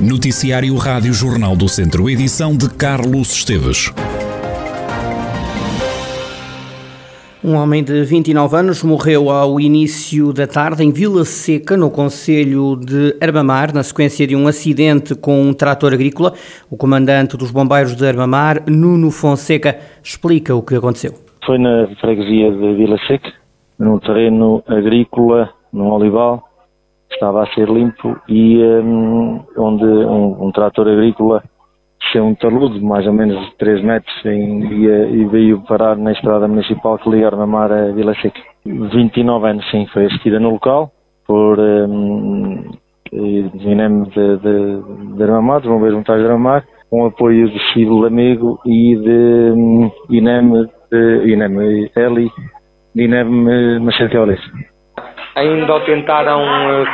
Noticiário Rádio Jornal do Centro, edição de Carlos Esteves. Um homem de 29 anos morreu ao início da tarde em Vila Seca, no concelho de Armamar, na sequência de um acidente com um trator agrícola. O comandante dos bombeiros de Armamar, Nuno Fonseca, explica o que aconteceu. Foi na freguesia de Vila Seca, num terreno agrícola, num olival, estava a ser limpo e onde um trator agrícola desceu um talude, mais ou menos de 3 metros, e veio parar na estrada municipal que liga Armamar a Vila Seca. 29 anos, sim, foi assistida no local por Inem de Armamar, dos bombeiros militares de Armamar, com apoio de Cinfro Lamego e de Inem Macenteulis. Ainda o tentaram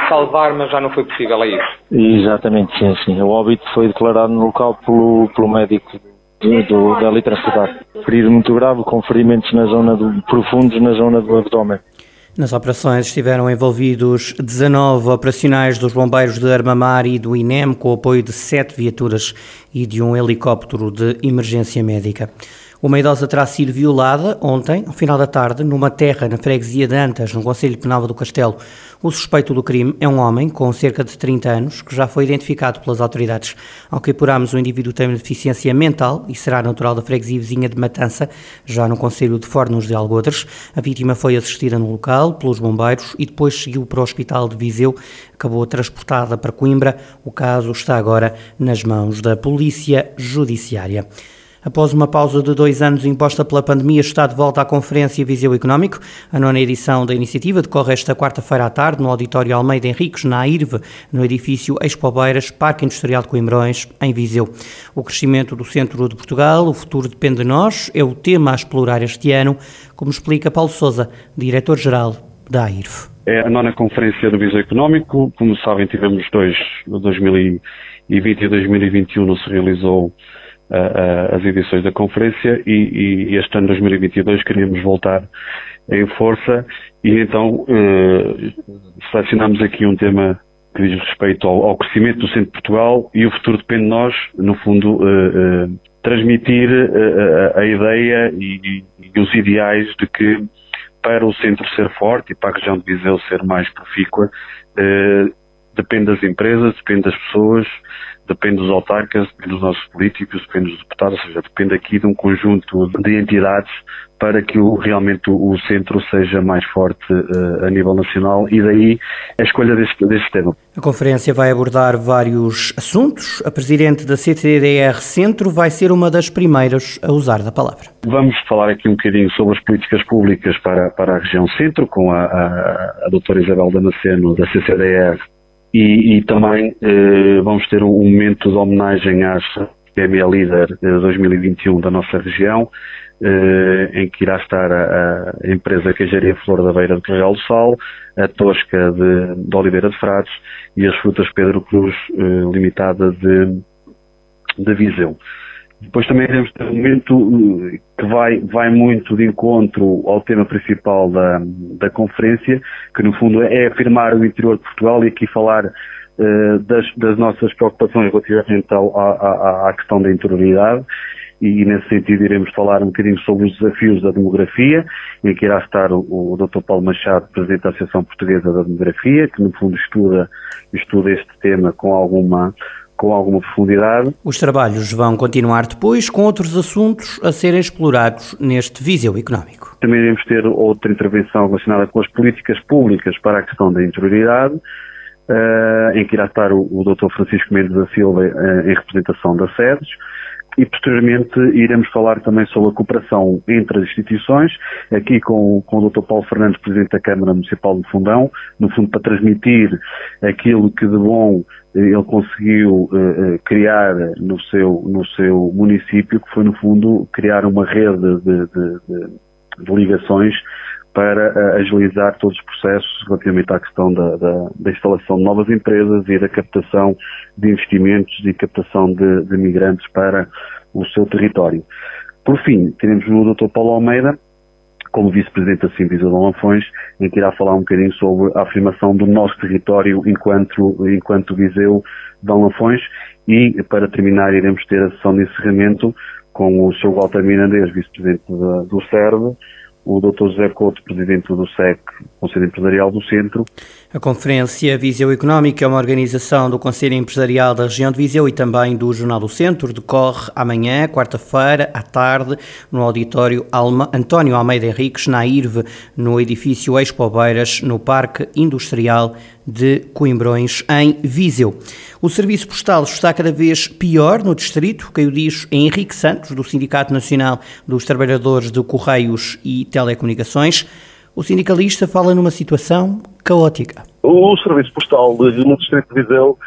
salvar, mas já não foi possível, é isso? Exatamente, sim, sim. O óbito foi declarado no local pelo médico da eletricidade. Ferido muito grave, com ferimentos profundos na zona do abdômen. Nas operações estiveram envolvidos 19 operacionais dos bombeiros de Armamar e do Inem, com o apoio de 7 viaturas e de um helicóptero de emergência médica. Uma idosa terá sido violada ontem, ao final da tarde, numa terra na freguesia de Antas, no concelho de Penalva do Castelo. O suspeito do crime é um homem com cerca de 30 anos, que já foi identificado pelas autoridades. Ao que apurámos, o indivíduo tem deficiência mental e será natural da freguesia vizinha de Matança, já no concelho de Fornos de Algodres. A vítima foi assistida no local pelos bombeiros e depois seguiu para o hospital de Viseu. Acabou transportada para Coimbra. O caso está agora nas mãos da Polícia Judiciária. Após uma pausa de 2 anos imposta pela pandemia, está de volta à Conferência Viseu Económico. A 9ª edição da iniciativa decorre esta quarta-feira à tarde no Auditório Almeida Henriques, na AIRVE, no edifício Expo Beiras, Parque Industrial de Coimbrões, em Viseu. O crescimento do centro de Portugal, o futuro depende de nós, é o tema a explorar este ano, como explica Paulo Sousa, diretor-geral da AIRVE. É a 9ª Conferência do Viseu Económico. Como sabem, tivemos 2, 2020 e 2021, não se realizou as edições da conferência e este ano 2022 queríamos voltar em força e então selecionámos aqui um tema que diz respeito ao crescimento do centro de Portugal e o futuro depende de nós, no fundo transmitir a ideia e os ideais de que para o centro ser forte e para a região de Viseu ser mais profícua depende das empresas, depende das pessoas, depende dos autarcas, depende dos nossos políticos, depende dos deputados, ou seja, depende aqui de um conjunto de entidades para que realmente o centro seja mais forte a nível nacional e daí a escolha deste tema. A conferência vai abordar vários assuntos. A presidente da CCDR Centro vai ser uma das primeiras a usar da palavra. Vamos falar aqui um bocadinho sobre as políticas públicas para a região centro, com a doutora Isabel Damaceno da CCDR. E também vamos ter um momento de homenagem às PME Líder 2021 da nossa região, em que irá estar a empresa Queijaria Flor da Beira de Carregal do Sal, a Tosca de Oliveira de Frades e as Frutas Pedro Cruz Limitada de Viseu. Depois também temos um momento que vai muito de encontro ao tema principal da conferência, que no fundo é afirmar o interior de Portugal e aqui falar das nossas preocupações relativamente à questão da interioridade e nesse sentido iremos falar um bocadinho sobre os desafios da demografia, em que irá estar o Dr. Paulo Machado, Presidente da Associação Portuguesa da Demografia, que no fundo estuda este tema com alguma profundidade. Os trabalhos vão continuar depois com outros assuntos a serem explorados neste Viseu Económico. Também iremos ter outra intervenção relacionada com as políticas públicas para a questão da interioridade, em que irá estar o Dr. Francisco Mendes da Silva em representação da SEDES e posteriormente iremos falar também sobre a cooperação entre as instituições, aqui com o Dr. Paulo Fernandes, Presidente da Câmara Municipal do Fundão, no fundo para transmitir aquilo que de bom ele conseguiu criar no seu município, que foi, no fundo, criar uma rede de ligações para agilizar todos os processos relativamente à questão da instalação de novas empresas e da captação de investimentos e captação de migrantes para o seu território. Por fim, teremos o Dr. Paulo Almeida, como vice-presidente da Sindicato Viseu Lanfões, em que irá falar um bocadinho sobre a afirmação do nosso território enquanto Viseu de Lanfões. E, para terminar, iremos ter a sessão de encerramento com o Sr. Walter Mirandês, vice-presidente do CERD, o Dr. José Couto, presidente do SEC, Conselho Empresarial do Centro. A Conferência Viseu Económico é uma organização do Conselho Empresarial da região de Viseu e também do Jornal do Centro. Decorre amanhã, quarta-feira, à tarde, no Auditório António Almeida Henriques, na AIRVE, no edifício Expo Beiras, no Parque Industrial de Coimbrões, em Viseu. O serviço postal está cada vez pior no distrito, que o diz Henrique Santos, do Sindicato Nacional dos Trabalhadores de Correios e Telecomunicações. O sindicalista fala numa situação caótica. O serviço postal no distrito de Viseu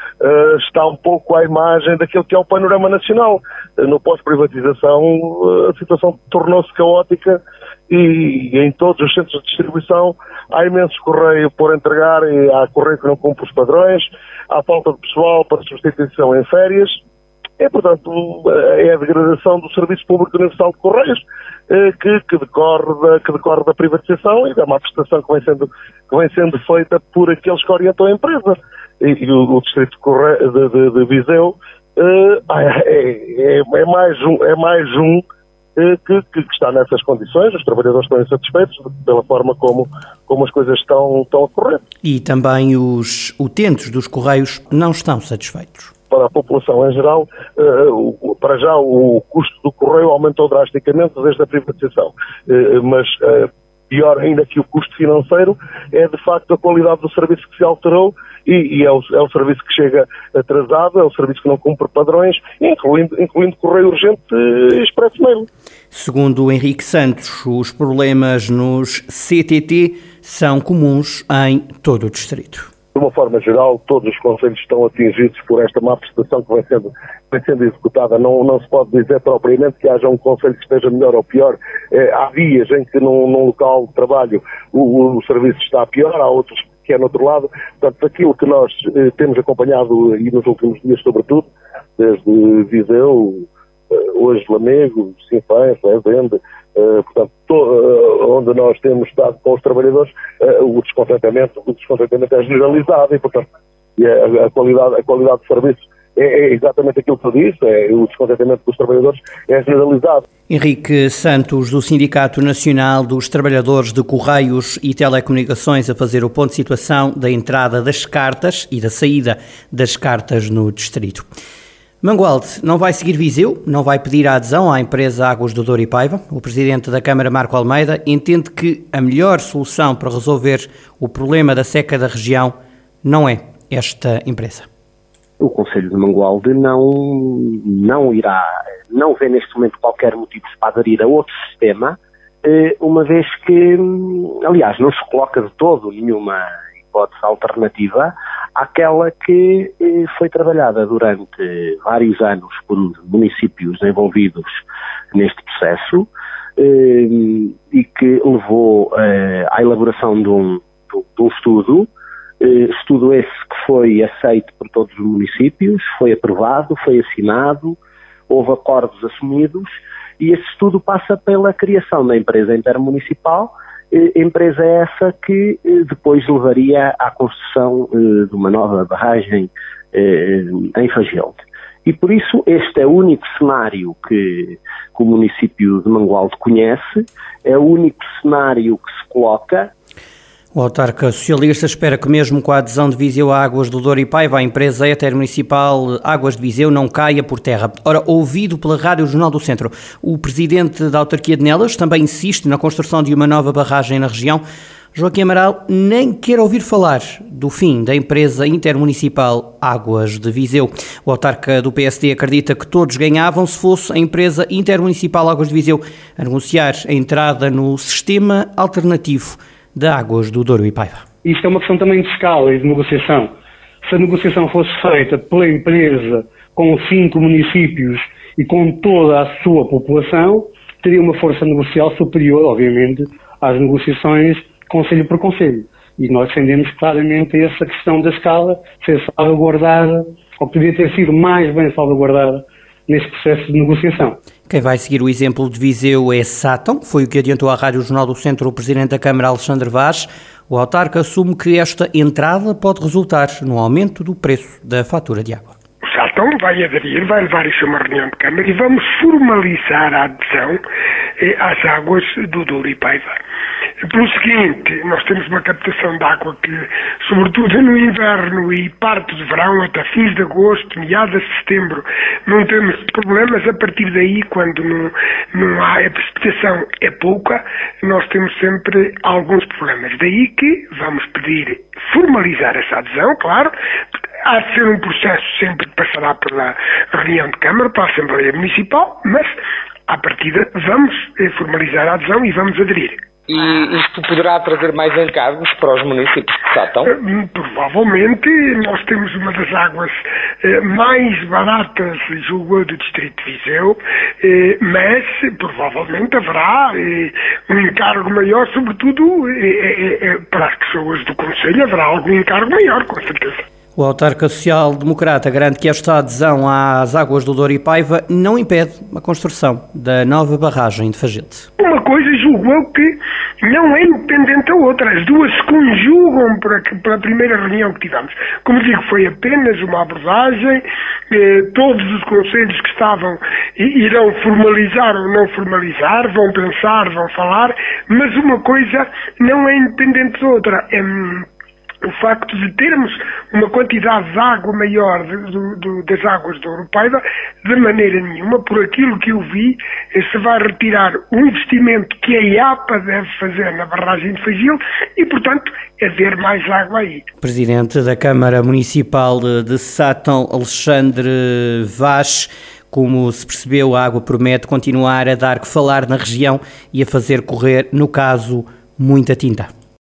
está um pouco à imagem daquilo que é o panorama nacional. No pós-privatização, a situação tornou-se caótica e em todos os centros de distribuição há imenso correio por entregar, e há correio que não cumpre os padrões, há falta de pessoal para substituição em férias. É, portanto, é a degradação do Serviço Público Universal de Correios que decorre da privatização e da má prestação que vem sendo feita por aqueles que orientam a empresa. E o distrito de Viseu é mais um que está nessas condições. Os trabalhadores estão insatisfeitos pela forma como as coisas estão a correr. E também os utentes dos Correios não estão satisfeitos. Para a população em geral, para já o custo do correio aumentou drasticamente desde a privatização, mas pior ainda que o custo financeiro é de facto a qualidade do serviço que se alterou e é o serviço que chega atrasado, é o serviço que não cumpre padrões, incluindo correio urgente e expresso mail. Segundo Henrique Santos, os problemas nos CTT são comuns em todo o distrito. De uma forma geral, todos os concelhos estão atingidos por esta má prestação que vem sendo executada. Não se pode dizer propriamente que haja um concelho que esteja melhor ou pior. Há dias em que num local de trabalho o serviço está pior, há outros que é no outro lado. Portanto, aquilo que nós temos acompanhado, e nos últimos dias sobretudo, desde Viseu, hoje Lamego, Sinfãs, Vende, portanto, onde nós temos estado com os trabalhadores, o descontentamento é generalizado e, portanto, a qualidade de serviço é exatamente aquilo que eu disse, o descontentamento dos trabalhadores é generalizado. Henrique Santos, do Sindicato Nacional dos Trabalhadores de Correios e Telecomunicações, a fazer o ponto de situação da entrada das cartas e da saída das cartas no distrito. Mangualde não vai seguir Viseu, não vai pedir a adesão à empresa Águas do Douro e Paiva. O presidente da Câmara, Marco Almeida, entende que a melhor solução para resolver o problema da seca da região não é esta empresa. O Conselho de Mangualde não vê neste momento qualquer motivo para aderir a outro sistema, uma vez que, aliás, não se coloca de todo nenhuma hipótese alternativa àquela que foi trabalhada durante vários anos por municípios envolvidos neste processo e que levou à elaboração de um estudo. Estudo esse que foi aceito por todos os municípios, foi aprovado, foi assinado, houve acordos assumidos e esse estudo passa pela criação da empresa intermunicipal. Empresa essa que depois levaria à construção de uma nova barragem em Fagiolde. E por isso este é o único cenário que o município de Mangualde conhece, é o único cenário que se coloca. O autarca socialista espera que mesmo com a adesão de Viseu a Águas do Douro e Paiva, a empresa intermunicipal Águas de Viseu não caia por terra. Ora, ouvido pela Rádio Jornal do Centro, o presidente da autarquia de Nelas também insiste na construção de uma nova barragem na região. Joaquim Amaral nem quer ouvir falar do fim da empresa intermunicipal Águas de Viseu. O autarca do PSD acredita que todos ganhavam se fosse a empresa intermunicipal Águas de Viseu a negociar a entrada no sistema alternativo de Águas do Douro e Paiva. Isto é uma questão também de escala e de negociação. Se a negociação fosse feita pela empresa com 5 municípios e com toda a sua população, teria uma força negocial superior, obviamente, às negociações concelho por concelho. E nós defendemos claramente essa questão da escala ser salvaguardada, ou que devia ter sido mais bem salvaguardada nesse processo de negociação. Quem vai seguir o exemplo de Viseu é Sátão, foi o que adiantou à Rádio Jornal do Centro o Presidente da Câmara, Alexandre Vaz. O autarca assume que esta entrada pode resultar no aumento do preço da fatura de água. O Sátão vai aderir, vai levar isso a uma reunião de Câmara e vamos formalizar a adesão às águas do Douro e Paiva. Pelo seguinte, nós temos uma captação de água que, sobretudo no inverno e parte do verão, até fins de agosto, meados de setembro, não temos problemas. A partir daí, quando não há, a precipitação é pouca, nós temos sempre alguns problemas. Daí que vamos pedir formalizar essa adesão, claro. Há de ser um processo sempre que passará pela reunião de Câmara, pela Assembleia Municipal, mas, à partida, vamos formalizar a adesão e vamos aderir. E isto poderá trazer mais encargos para os municípios de Sátão? Provavelmente. Nós temos uma das águas mais baratas, julgo, do distrito de Viseu, mas provavelmente haverá um encargo maior, sobretudo para as pessoas do concelho, haverá algum encargo maior, com certeza. O autarca social-democrata garante que esta adesão às águas do Douro e Paiva não impede a construção da nova barragem de Fagete. Uma coisa, julgo eu, que não é independente da outra. As duas se conjugam para a primeira reunião que tivemos. Como digo, foi apenas uma abordagem. Todos os conselhos que estavam irão formalizar ou não formalizar, vão pensar, vão falar, mas uma coisa não é independente da outra. O facto de termos uma quantidade de água maior das águas da Europeia, de maneira nenhuma, por aquilo que eu vi, se vai retirar o investimento que a IAPA deve fazer na barragem de Fagil e, portanto, haver mais água aí. Presidente da Câmara Municipal de Sátão, Alexandre Vaz. Como se percebeu, a água promete continuar a dar que falar na região e a fazer correr, no caso, muita tinta.